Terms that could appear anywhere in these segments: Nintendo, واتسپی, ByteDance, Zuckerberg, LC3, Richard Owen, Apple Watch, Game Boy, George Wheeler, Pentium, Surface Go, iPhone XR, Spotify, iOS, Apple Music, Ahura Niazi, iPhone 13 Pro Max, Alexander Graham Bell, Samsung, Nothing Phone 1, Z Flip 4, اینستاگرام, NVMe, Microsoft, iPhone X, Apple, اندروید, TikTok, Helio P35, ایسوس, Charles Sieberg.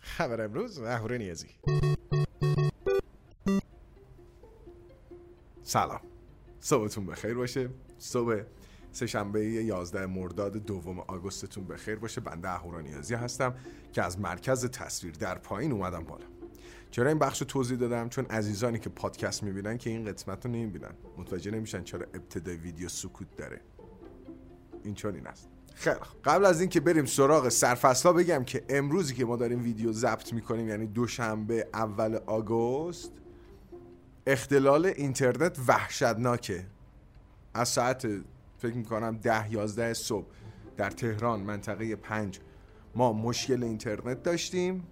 خبر امروز اهوره نیازی. سلام، صبحتون بخیر باشه. صبح سه‌شنبه 11 مرداد دوم آگوستتون بخیر باشه. بنده اهورا نیازی هستم که از مرکز تصویر در پایین اومدم بالا. چرا این بخش رو توضیح دادم؟ چون عزیزانی که پادکست میبینن که این قسمت رو نمیبینن، متوجه نمیشن چرا ابتدای ویدیو سکوت داره. این چون این است. خیلی قبل از اینکه بریم سراغ سرفصل‌ها بگم که امروزی که ما داریم ویدیو ضبط میکنیم، یعنی دوشنبه اول آگوست، اختلال اینترنت وحشتناکه. از ساعت فکر میکنم 10-11 صبح در تهران منطقه 5 ما مشکل اینترنت داشتیم،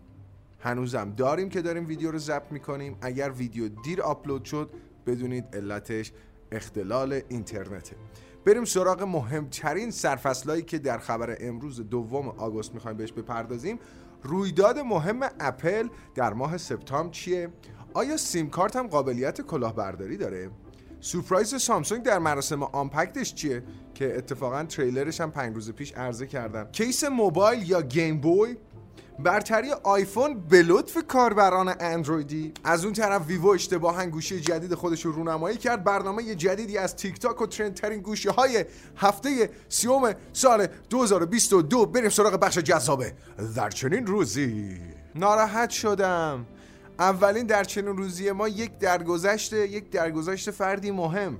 هنوزم داریم که داریم ویدیو رو ضبط میکنیم. اگر ویدیو دیر آپلود شد بدونید علتش اختلال اینترنته. بریم سراغ مهمترین سرفصلایی که در خبر امروز دوم آگوست میخوایم بهش بپردازیم. رویداد مهم اپل در ماه سپتامبر چیه؟ آیا سیم کارت هم قابلیت کلاهبرداری داره؟ سورپرایز سامسونگ در مراسم آنپکدش چیه که اتفاقا تریلرش هم 5 روز پیش عرضه کردم. کیس موبایل یا گیم بوی، برتری آیفون به لطف کاربران اندرویدی. از اون طرف ویوو اشتباهاً گوشی جدید خودش رو رونمایی کرد. برنامه جدیدی از تیک تاک و ترندترین گوشی های هفته 30 سال 2022. بریم سراغ بخش جذابه. در چنین روزی ناراحت شدم. اولین در چنین روزی ما یک درگذشت فردی مهم.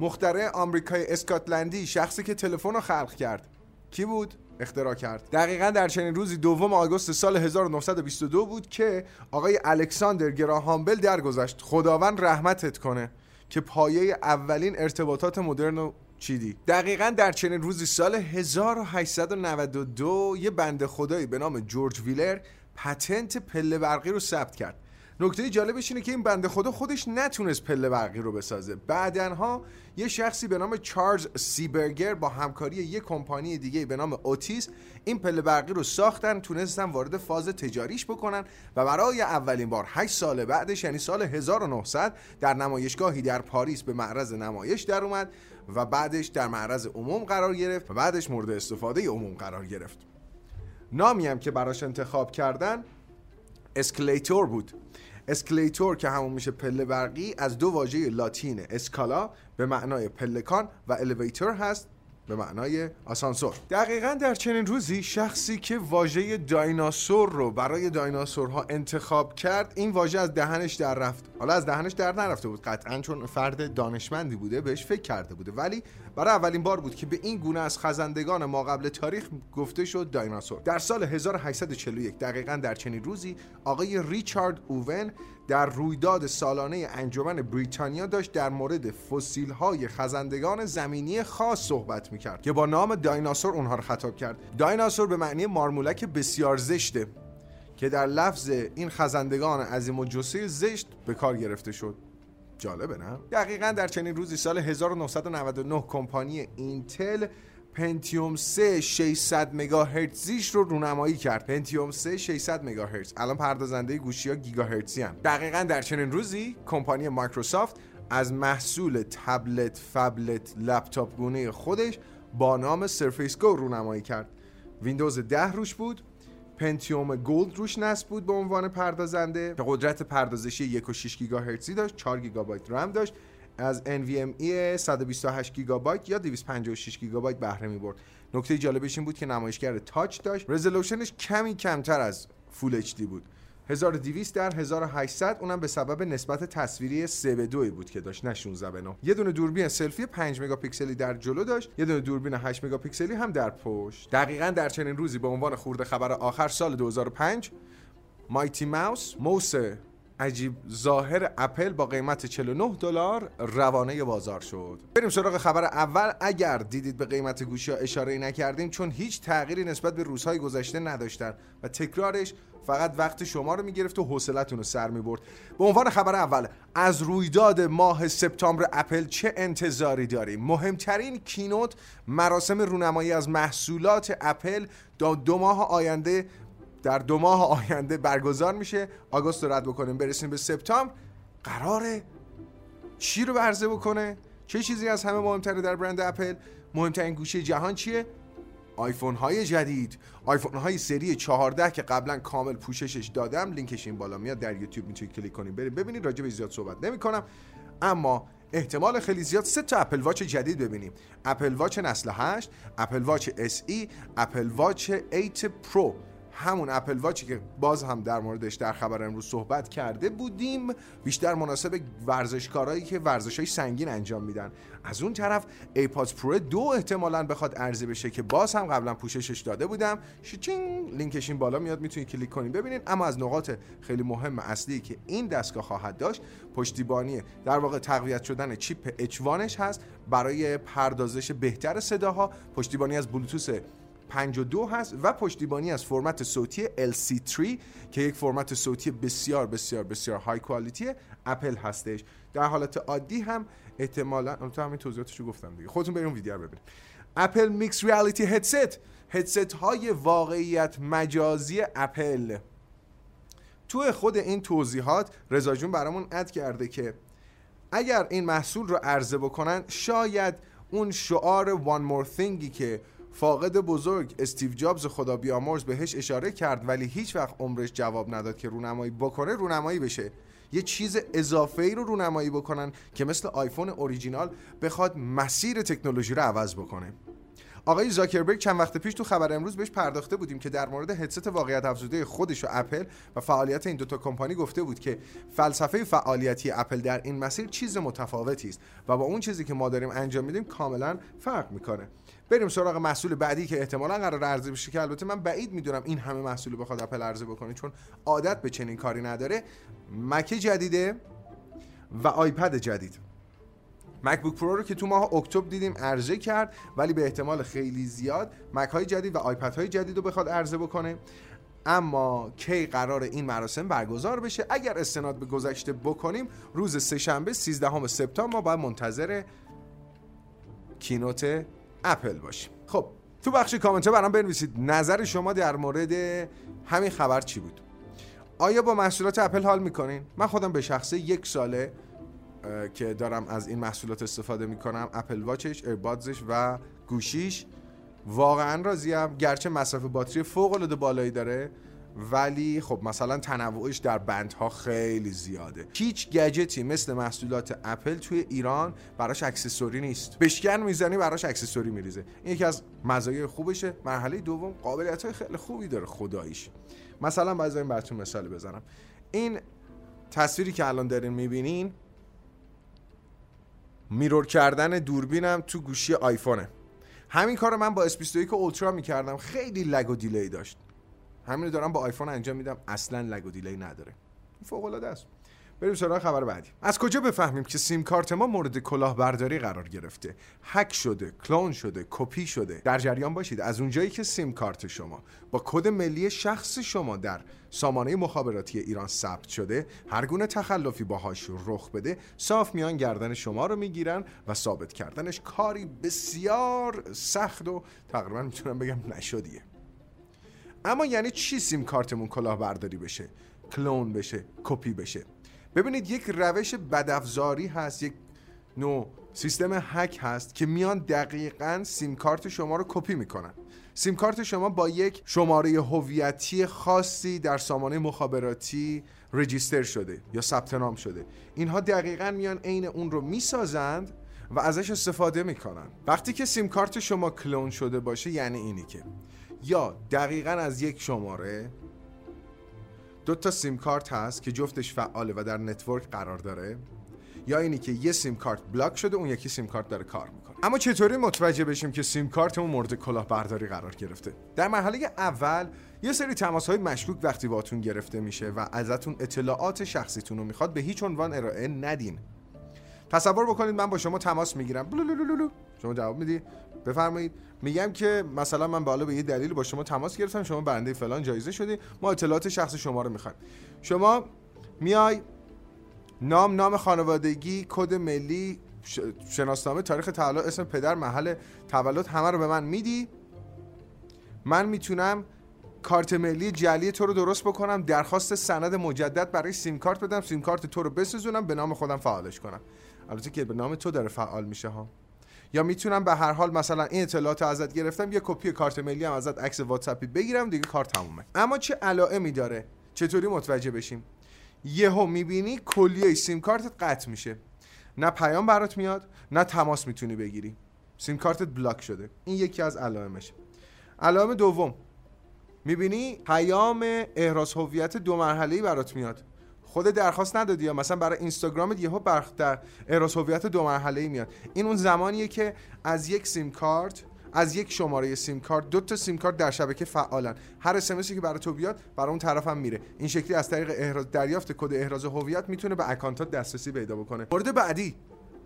مخترع آمریکای اسکاتلندی، شخصی که تلفن رو خلق کرد. کی بود؟ اختراع کرد. دقیقاً در چنین روزی دوم آگوست سال 1922 بود که آقای الکساندر گراهام بل درگذشت. خداوند رحمتت کنه که پایه اولین ارتباطات مدرن رو چیدی. دقیقاً در چنین روزی سال 1892 یه بنده خدایی به نام جورج ویلر پتنت پله برقی رو ثبت کرد. نکته جالبش اینه که این بنده خدا خودش نتونست پله برقی رو بسازه. بعدنها یه شخصی به نام چارلز سیبرگر با همکاری یه کمپانی دیگه به نام اوتیس این پله برقی رو ساختن، تونستن وارد فاز تجاریش بکنن و برای اولین بار 8 سال بعدش یعنی سال 1900 در نمایشگاهی در پاریس به معرض نمایش در اومد و بعدش در معرض عموم قرار گرفت و بعدش مورد استفاده عموم قرار گرفت. نامی هم که براش انتخاب کردن اسکلیتور بود. اسکلیتور که همون میشه پله برقی، از دو واژه لاتین اسکالا به معنای پلکان و الیویتور هست به معنای آسانسور. دقیقاً در چنین روزی شخصی که واژه دایناسور رو برای دایناسورها انتخاب کرد، این واژه از دهنش در رفت. حالا از دهنش در نرفته بود قطعاً، چون فرد دانشمندی بوده، بهش فکر کرده بوده، ولی برای اولین بار بود که به این گونه از خزندگان ما قبل تاریخ گفته شد دایناسور. در سال 1841 دقیقاً در چنین روزی آقای ریچارد اوون در رویداد سالانه انجمن بریتانیا داشت در مورد فسیل‌های خزندگان زمینی خاص صحبت می‌کرد که با نام دایناسور اونها رو خطاب کرد. دایناسور به معنی مارمولک بسیار زشته که در لفظ این خزندگان عظیم الجثه زشت به کار گرفته شد. جالبه نه؟ دقیقاً در چنین روزی سال 1999 کمپانی اینتل پنتیوم 3 600 مگاهرتزیش رو رونمایی کرد. پنتیوم 3 600 مگاهرتز. الان پردازنده گوشی‌ها گیگاهرتزی هستند. دقیقاً در چنین روزی کمپانی مایکروسافت از محصول تبلت، فبلت، لپتاپ گونه خودش با نام سرفیس گو رونمایی کرد. ویندوز 10 روش بود. پنتیوم گولد روش نصب بود به عنوان پردازنده که قدرت پردازشی 1.6 گیگاهرتزی داشت، 4 گیگابایت رم داشت. از NVMe 128 گیگابایت یا 256 گیگابایت بهره می‌برد. نکته جالبش این بود که نمایشگر تاچ داشت. رزولوشنش کمی کمتر از فول اچ دی بود. 1200 در 1800 اونم به سبب نسبت تصویری 3:2 بود که داشت، نه 16:9. یه دونه دوربین سلفی 5 مگاپیکسلی در جلو داشت، یه دونه دوربین 8 مگاپیکسلی هم در پشت. دقیقاً در چنین روزی به عنوان خورده خبر آخر سال 2005 مایتی موس عجیب ظاهر اپل با قیمت $49 روانه بازار شد. بریم سراغ خبر اول. اگر دیدید به قیمت گوشی ها اشاره نکردیم چون هیچ تغییری نسبت به روزهای گذشته نداشتن و تکرارش فقط وقت شما رو میگرفت و حوصلتون رو سر میبرد. به عنوان خبر اول از رویداد ماه سپتامبر اپل چه انتظاری داریم؟ مهمترین کینوت مراسم رونمایی از محصولات اپل تا 2 ماه آینده برگزار میشه. آگوست رو رد بکنیم برسیم به سپتامبر. قراره چی رو عرضه بکنه؟ چه چیزی از همه مهمتره در برند اپل؟ مهمترین گوشه جهان چیه؟ آیفون های جدید، آیفون های سری 14 که قبلا کامل پوششش دادم، لینکش این بالا میاد، در یوتیوب میتونید کلیک کنید برید ببینید. راجع به زیاد صحبت نمی‌کنم، اما احتمال خیلی زیاد 3 تا اپل واچ جدید ببینیم. اپل واچ نسل 8، اپل واچ اس ای، اپل واچ 8 پرو، همون اپل واچی که باز هم در موردش در خبر امروز صحبت کرده بودیم، بیشتر مناسب ورزشکارایی که ورزش‌های سنگین انجام میدن. از اون طرف ایپادز پرو 2 احتمالاً بخواد عرضه بشه که باز هم قبلا پوششش داده بودم، شیچینگ لینکش این بالا میاد، میتونید کلیک کنید ببینید. اما از نقاط خیلی مهم اصلی که این دستگاه خواهد داشت، پشتیبانی در واقع تقویت شدن چیپ H1 هست برای پردازش بهتر صداها، پشتیبانی از بلوتوث 5.2 هست و پشتیبانی از فرمت صوتی LC3 که یک فرمت صوتی بسیار بسیار بسیار های کوالیتی اپل هستش. در حالت عادی هم احتمالاً البته همین توضیحاتشو گفتم دیگه، خودتون برید اون ویدیو رو ببینید. اپل میکس ریالیتی هدست های واقعیت مجازی اپل. تو خود این توضیحات رضا جون برامون اد کرده که اگر این محصول رو عرضه بکنن، شاید اون شعار وان مور ثینگی که فاقد بزرگ استیو جابز خدا بیامرز بهش اشاره کرد ولی هیچ وقت عمرش جواب نداد که رونمایی بکنه، رونمایی بشه. یه چیز اضافه‌ای رو رونمایی بکنن که مثل آیفون اوریجینال بخواد مسیر تکنولوژی رو عوض بکنه. آقای زاکربرگ چند وقت پیش تو خبر امروز بهش پرداخته بودیم که در مورد هدست واقعیت افزوده خودش و اپل و فعالیت این دوتا کمپانی گفته بود که فلسفه فعالیتی اپل در این مسیر چیز متفاوتی است و با اون چیزی که ما داریم انجام میدیم کاملا فرق میکنه. بریم سراغ محصول بعدی که احتمالاً قرار عرضه بشه، که البته من بعید میدونم این همه محصول بخواد اپل عرضه بکنه چون عادت به چنین کاری نداره. مک جدیده و آیپد جدید. مکبوک پرو رو که تو ماه اکتبر دیدیم عرضه کرد، ولی به احتمال خیلی زیاد مک های جدید و آیپد های جدید رو بخواد عرضه بکنه. اما کی قرار این مراسم برگزار بشه؟ اگر استناد به گذشته بکنیم، روز سه‌شنبه 13 سپتامبر ما باید منتظر کینوت اپل باشیم. خب تو بخش کامنت ها برام بنویسید نظر شما در مورد همین خبر چی بود. آیا با محصولات اپل حال میکنین؟ من خودم به شخصه 1 ساله که دارم از این محصولات استفاده میکنم، اپل واچش، ایربادزش و گوشیش، واقعا راضیم. گرچه مصرف باتری فوق العاده بالایی داره ولی خب مثلا تنوعش در بندها خیلی زیاده. هیچ گجتی مثل محصولات اپل توی ایران براش اکسسوری نیست، بشکن میزنی براش اکسسوری میریزه. این یکی از مزایای خوبشه. مرحله دوم قابلیت‌های خیلی خوبی داره خداییش. مثلا بذاریم براتون مثال بزنم. این تصویری که الان دارین میبینین، میرور کردن دوربینم تو گوشی آیفونه. همین کارو من با S21 اولترا میکردم، خیلی لگ و دیلی داشت. همین رو دارم با آیفون انجام میدم، اصلا لگ و دیلی نداره. فوق العاده است. بریم سراغ خبر بعدی. از کجا بفهمیم که سیم کارت ما مورد کلاهبرداری قرار گرفته، هک شده، کلون شده، کپی شده؟ در جریان باشید از اونجایی که سیم کارت شما با کد ملی شخص شما در سامانه مخابراتی ایران ثبت شده، هر گونه تخلفی باهاش رخ بده، صاف میان گردن شما رو میگیرن و ثابت کردنش کاری بسیار سخت و تقریبا میتونم بگم نشدیه. اما یعنی چی سیم کارتمون کلاهبرداری بشه، کلون بشه، کپی بشه؟ ببینید، یک روش بدافزاری هست، یک نوع سیستم هک هست که میان دقیقاً سیم کارت شما رو کپی میکنن. سیم کارت شما با یک شماره هویتی خاصی در سامانه مخابراتی رجیستر شده یا ثبت نام شده. اینها دقیقاً میان عین اون رو میسازند و ازش استفاده میکنن. وقتی که سیم کارت شما کلون شده باشه، یعنی اینی که یا دقیقاً از یک شماره 2 تا سیم کارت هست که جفتش فعاله و در نتورک قرار داره، یا اینی که یه سیم کارت بلاک شده، اون یکی سیم کارت داره کار میکنه. اما چطوری متوجه بشیم که سیم کارتمون مورد کلاهبرداری قرار گرفته؟ در مرحله اول یه سری تماس‌های مشکوک وقتی باهاتون گرفته میشه و ازتون اطلاعات شخصیتون رو میخواد، به هیچ عنوان ارائه ندین. تصور بکنید من با شما تماس میگیرم، شما جواب میدی، بفرمایید، میگم که مثلا من بالا به یه دلیل با شما تماس گرفتم، شما برنده فلان جایزه شدی، ما اطلاعات شخص شما رو میخوایم. شما میای نام خانوادگی، کد ملی، شناسنامه، تاریخ تولد، اسم پدر، محل تولد، همه رو به من میدی. من میتونم کارت ملی جعلی تو رو درست بکنم، درخواست سند مجدد برای سیم کارت بدم، سیم کارت تو رو بسوزونم، به نام خودم فعالش کنم. البته که به نام تو داره فعال میشه ها. یا میتونم به هر حال مثلا این اطلاعاتو ازت گرفتم یه کپی کارت ملی هم ازت عکس واتسپی بگیرم دیگه کار تمومه. اما چه علائمی داره؟ چطوری متوجه بشیم؟ یهو میبینی کلیه سیم کارتت قطع میشه، نه پیام برات میاد نه تماس میتونی بگیری، سیم کارتت بلاک شده. این یکی از علائمشه. علائم دوم، میبینی پیام احراز هویت دو مرحله‌ای برات میاد، خود درخواست ندادی یا مثلا برای اینستاگرامت یهو در احراز هویت دو مرحله‌ای میاد. این اون زمانیه که از یک شماره سیم کارت دو تا سیم کارت در شبکه فعالن، هر اس ام اسی که برای تو بیاد برای اون طرفم میره. این شکلی از طریق دریافت کد احراز هویت میتونه به اکانتات دسترسی پیدا بکنه. مورد بعدی،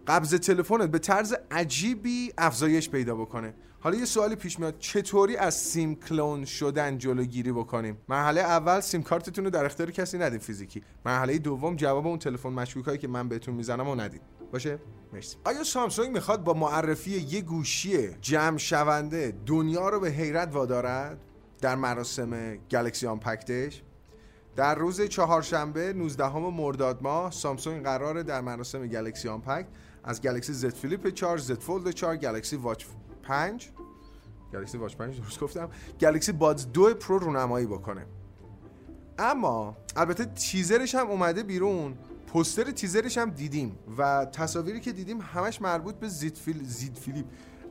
قبض تلفنت به طرز عجیبی افزایش پیدا بکنه. حالا یه سوالی پیش میاد، چطوری از سیم کلون شدن جلوگیری بکنیم؟ مرحله اول، سیم کارتتون رو در اختیار کسی ندید فیزیکی. مرحله دوم، جواب اون تلفن مشکوکایی که من بهتون میزنم رو ندید. باشه؟ مرسی. آیا سامسونگ میخواد با معرفی یه گوشی جمع شونده دنیا رو به حیرت وادارد در مراسم گلکسی آنپکدش؟ در روز چهارشنبه 19 مرداد ماه سامسونگ قراره در مراسم گلکسی آنپکد از گلکسی Z Flip 4، Z Fold 4، گلکسی واچ 5، درست گفتم، گلکسی بادز 2 پرو رونمایی بکنه. اما البته تیزرش هم اومده بیرون، پوستر تیزرش هم دیدیم و تصاویری که دیدیم همش مربوط به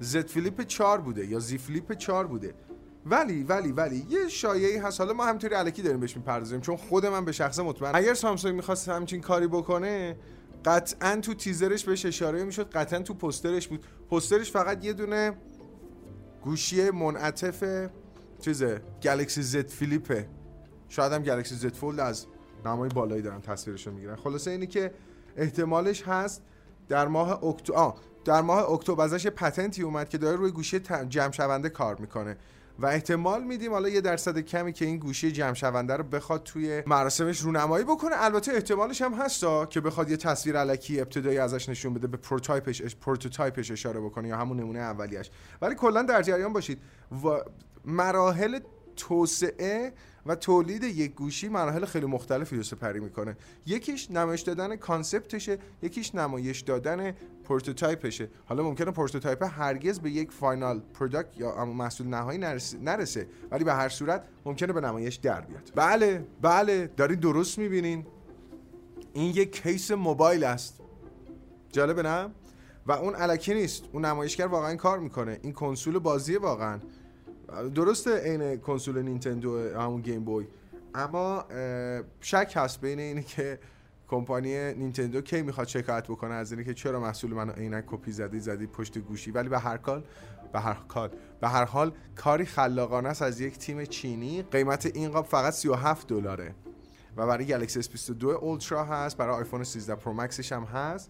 Z Flip 4 بوده یا Z Flip 4 بوده. ولی یه شایعی هست، حالا ما همینطوری الکی داریم بهش میپردازیم چون خود من به شخص مطمئنم اگر سامسونگ می‌خواست همچین کاری بکنه قطعاً تو تیزرش بهش اشاره میشد، قطعاً تو پوسترش بود. پوسترش فقط یه دونه گوشی منعطف گلکسی Z فلیپه، شاید هم گلکسی Z فولد از نمای بالایی دارن تصویرش رو میگیرن. خلاصه اینی که احتمالش هست در ماه اکتبر ازش پتنتی اومد که داره روی گوشی جمع شونده کار میکنه و احتمال میدیم حالا 1% کمی که این گوشی جمع شونده رو بخواد توی مراسمش رونمایی بکنه. البته احتمالش هم هستا که بخواد یه تصویر الکی ابتدایی ازش نشون بده، به پروتوتایپش اشاره بکنه یا همون نمونه اولیش. ولی کلا در جریان باشید و مراحل توسعه و تولید یک گوشی مراحل خیلی مختلفی رو سپری میکنه. یکیش نمایش دادن کانسپتشه، یکیش نمایش دادن پروتوتایپشه. حالا ممکنه پروتوتایپ هرگز به یک فاینال پروداکت یا محصول نهایی نرسه، ولی به هر صورت ممکنه به نمایش در بیاد. بله دارین درست میبینین، این یک کیس موبایل است. جالب نه؟ و اون الکی نیست، اون نمایشگر واقعا کار میکنه. این کنسول بازیه واقعا، درسته این کنسول نینتندو همون گیم بوی، اما شک هست بین اینه که کمپانی نینتندو کی میخواد شکایت بکنه از اینه که چرا محصول منو عینک کپی زدی پشت گوشی. ولی به هر حال کاری خلاقانه است از یک تیم چینی. قیمت این قاب فقط $37 و برای گلکسی S22 اولترا هست، برای آیفون 13 پرو مکسش هم هست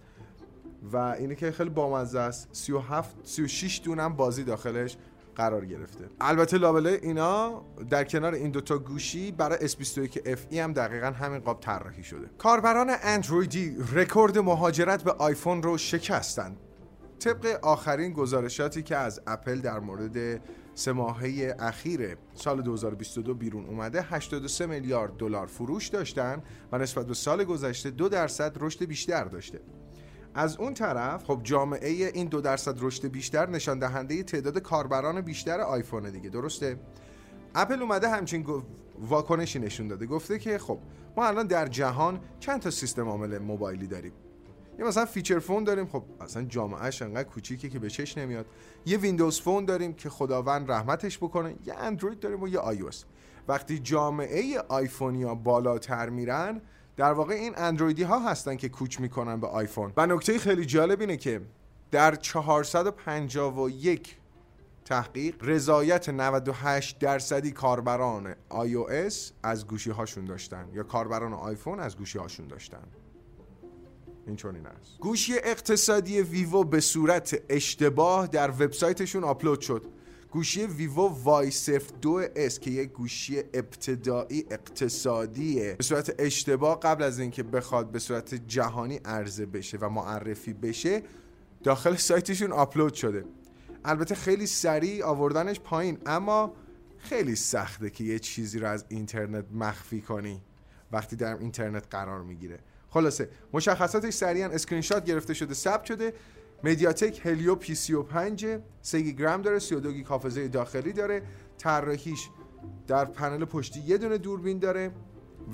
و اینه که خیلی بامزه است. 36 دونم بازی داخلش قرار گرفته. البته لابلای اینا در کنار این دوتا گوشی برای S21 FE هم دقیقاً همین قاب طراحی شده. کاربران اندرویدی رکورد مهاجرت به آیفون رو شکستند. طبق آخرین گزارشاتی که از اپل در مورد 3 ماهه اخیر سال 2022 بیرون اومده، 83 میلیارد دلار فروش داشتن و نسبت به سال گذشته 2% رشد بیشتر داشته. از اون طرف خب جامعه این 2% رشد بیشتر نشان دهنده تعداد کاربران بیشتر آیفونه دیگه، درسته؟ اپل اومده همچین واکنشی نشون داده، گفته که خب ما الان در جهان چند تا سیستم عامل موبایلی داریم. یه مثلا فیچر فون داریم، خب اصلا جامعهش انقدر کوچیکه که به چش نمیاد. یه ویندوز فون داریم که خداوند رحمتش بکنه، یه اندروید داریم و یه آی او اس. وقتی جامعه آیفونیا بالاتر میرن در واقع این اندرویدی ها هستن که کوچ میکنن به آیفون. و نکته خیلی جالب اینه که در 451 تحقیق رضایت 98% کاربران iOS از گوشی هاشون داشتن یا کاربران آیفون از گوشی هاشون داشتن. این چنین است. گوشی اقتصادی ویوو به صورت اشتباه در وبسایتشون آپلود شد. گوشی ویوو وای 02S که یک گوشی ابتدایی اقتصادیه، به صورت اشتباه قبل از اینکه بخواد به صورت جهانی عرضه بشه و معرفی بشه داخل سایتشون آپلود شده. البته خیلی سریع آوردنش پایین، اما خیلی سخته که یه چیزی رو از اینترنت مخفی کنی وقتی در اینترنت قرار میگیره. خلاصه مشخصاتش سریعا اسکرین شات گرفته شده، ثبت شده. مدیاتک هلیو پی 35 3 گیگرم داره، 32 گیگ حافظه داخلی داره، طراحیش در پنل پشتی یه دونه دوربین داره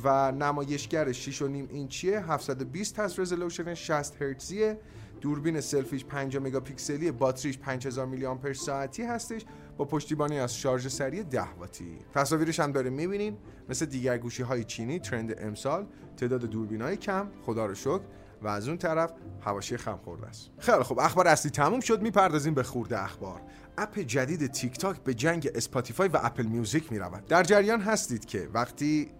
و نمایشگر 6.5 اینچیه، 720 هست رزولوشن، 60 هرتزیه، دوربین سلفیش 5 مگاپیکسلی، باتریش 5000 میلی آمپر ساعتی هستش با پشتیبانی از شارژ سریع 10 واتی. تصاویرش هم داره می‌بینین، مثل دیگر گوشی‌های چینی ترند امسال تعداد دوربین‌های کم، خدا رو شکر، و از اون طرف حواشی خم خورده است. خیلی خوب، اخبار اصلی تموم شد، میپردازیم به خورده اخبار. اپ جدید تیک تاک به جنگ اسپاتیفای و اپل میوزیک میرود. در جریان هستید که وقتی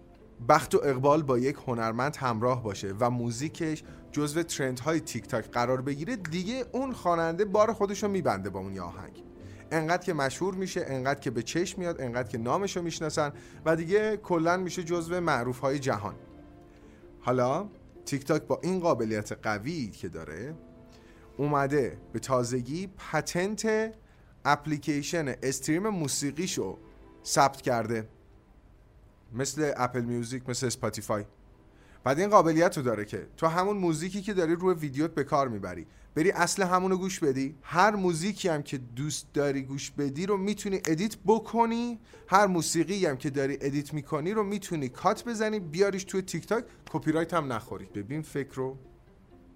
بخت و اقبال با یک هنرمند همراه باشه و موزیکش جزو ترندهای تیک تاک قرار بگیره، دیگه اون خواننده بار خودشو میبنده با اون یه آهنگ. انقدر که مشهور میشه، انقدر که به چشم میاد، انقدر که نامشو میشناسن و دیگه کلا میشه جزو معروفهای جهان. حالا تیک تاک با این قابلیت قوی که داره، اومده به تازگی پتنت اپلیکیشن استریم موسیقیشو ثبت کرده، مثل اپل میوزیک، مثل اسپاتیفای. بعد این قابلیت رو داره که تو همون موزیکی که داری روی ویدیوت به کار میبری، بری اصل همونو گوش بدی، هر موزیکی هم که دوست داری گوش بدی رو میتونی ادیت بکنی، هر موسیقی هم که داری ادیت میکنی رو میتونی کات بزنی بیاریش توی تیک تاک، کپی رایت هم نخوری. ببین فکر رو،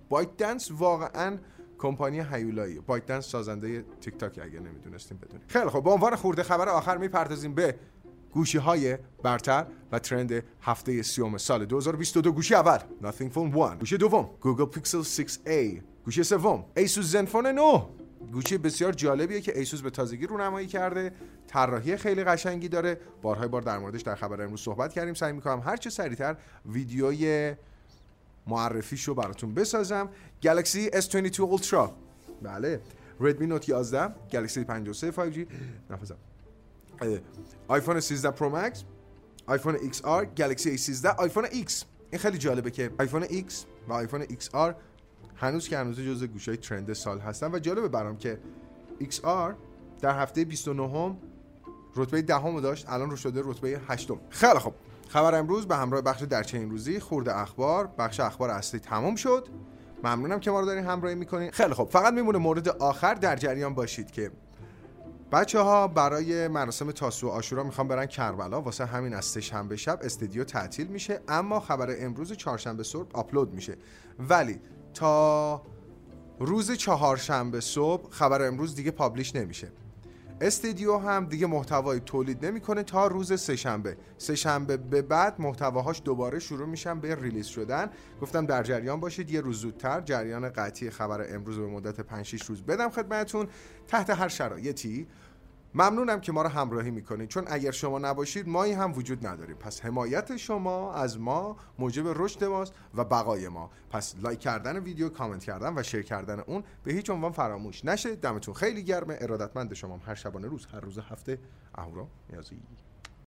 بایت دنس واقعا کمپانی هیولاییه. بایت دنس سازنده تیک تاک، اگه نمیدونستیم بدونید. خیلی خب، به عنوان خورده خبر آخر میپردازیم به گوشی‌های برتر و ترند هفته 30 سال 2022. گوشی اول Nothing Phone 1، گوشی دوم Google Pixel 6a، گوشی سوم Asus Zenfone 9. گوشی بسیار جالبیه که ایسوس به تازگی رونمایی کرده، طراحی خیلی قشنگی داره، بارهای بار در موردش در خبر امروز صحبت کردیم. سعی می‌کنم هر چه سریعتر ویدیوی معرفیشو براتون بسازم. Galaxy S22 Ultra، بله، Redmi Note 11، Galaxy 53 5G، نفسم، آیفون 13 پرو مکس، آیفون XR، گلکسی A13، آیفون X. این خیلی جالبه که آیفون X و آیفون XR هنوز که هنوز جزو گوشی‌های ترند سال هستن و جالبه برام که XR در هفته 29 رتبه 10 داشت، الان رو شده رتبه 8. خیلی خب، خبر امروز به همراه بخش درچه این روزی خورده اخبار، بخش اخبار اصلی تمام شد. ممنونم که ما رو دارین همراهی می‌کنین. خیلی خب، فقط میمونه مورد آخر. در جریان باشید که بچه‌ها برای مراسم تاسوعا عاشورا میخوان برن کربلا، واسه همین از سه‌شنبه شب استدیو تعطیل میشه، اما خبر امروز چهارشنبه صبح آپلود میشه، ولی تا روز چهارشنبه صبح خبر امروز دیگه پابلیش نمیشه. استدیو هم دیگه محتوایی تولید نمیکنه تا روز سه‌شنبه. سه‌شنبه به بعد محتواهاش دوباره شروع میشن به ریلیز شدن. گفتم در جریان باشید، یه روز زودتر جریان قطعی خبر امروز به مدت 5-6 روز بدم خدمتتون تحت هر شرایطی. ممنونم که ما رو همراهی میکنید، چون اگر شما نباشید مایی هم وجود نداریم. پس حمایت شما از ما موجب رشد ماست و بقای ما. پس لایک کردن ویدیو، کامنت کردن و شیر کردن اون به هیچ عنوان فراموش نشه. دمتون خیلی گرمه. ارادتمند شما. هر شبانه روز، هر روز هفته، اهورا نیازی.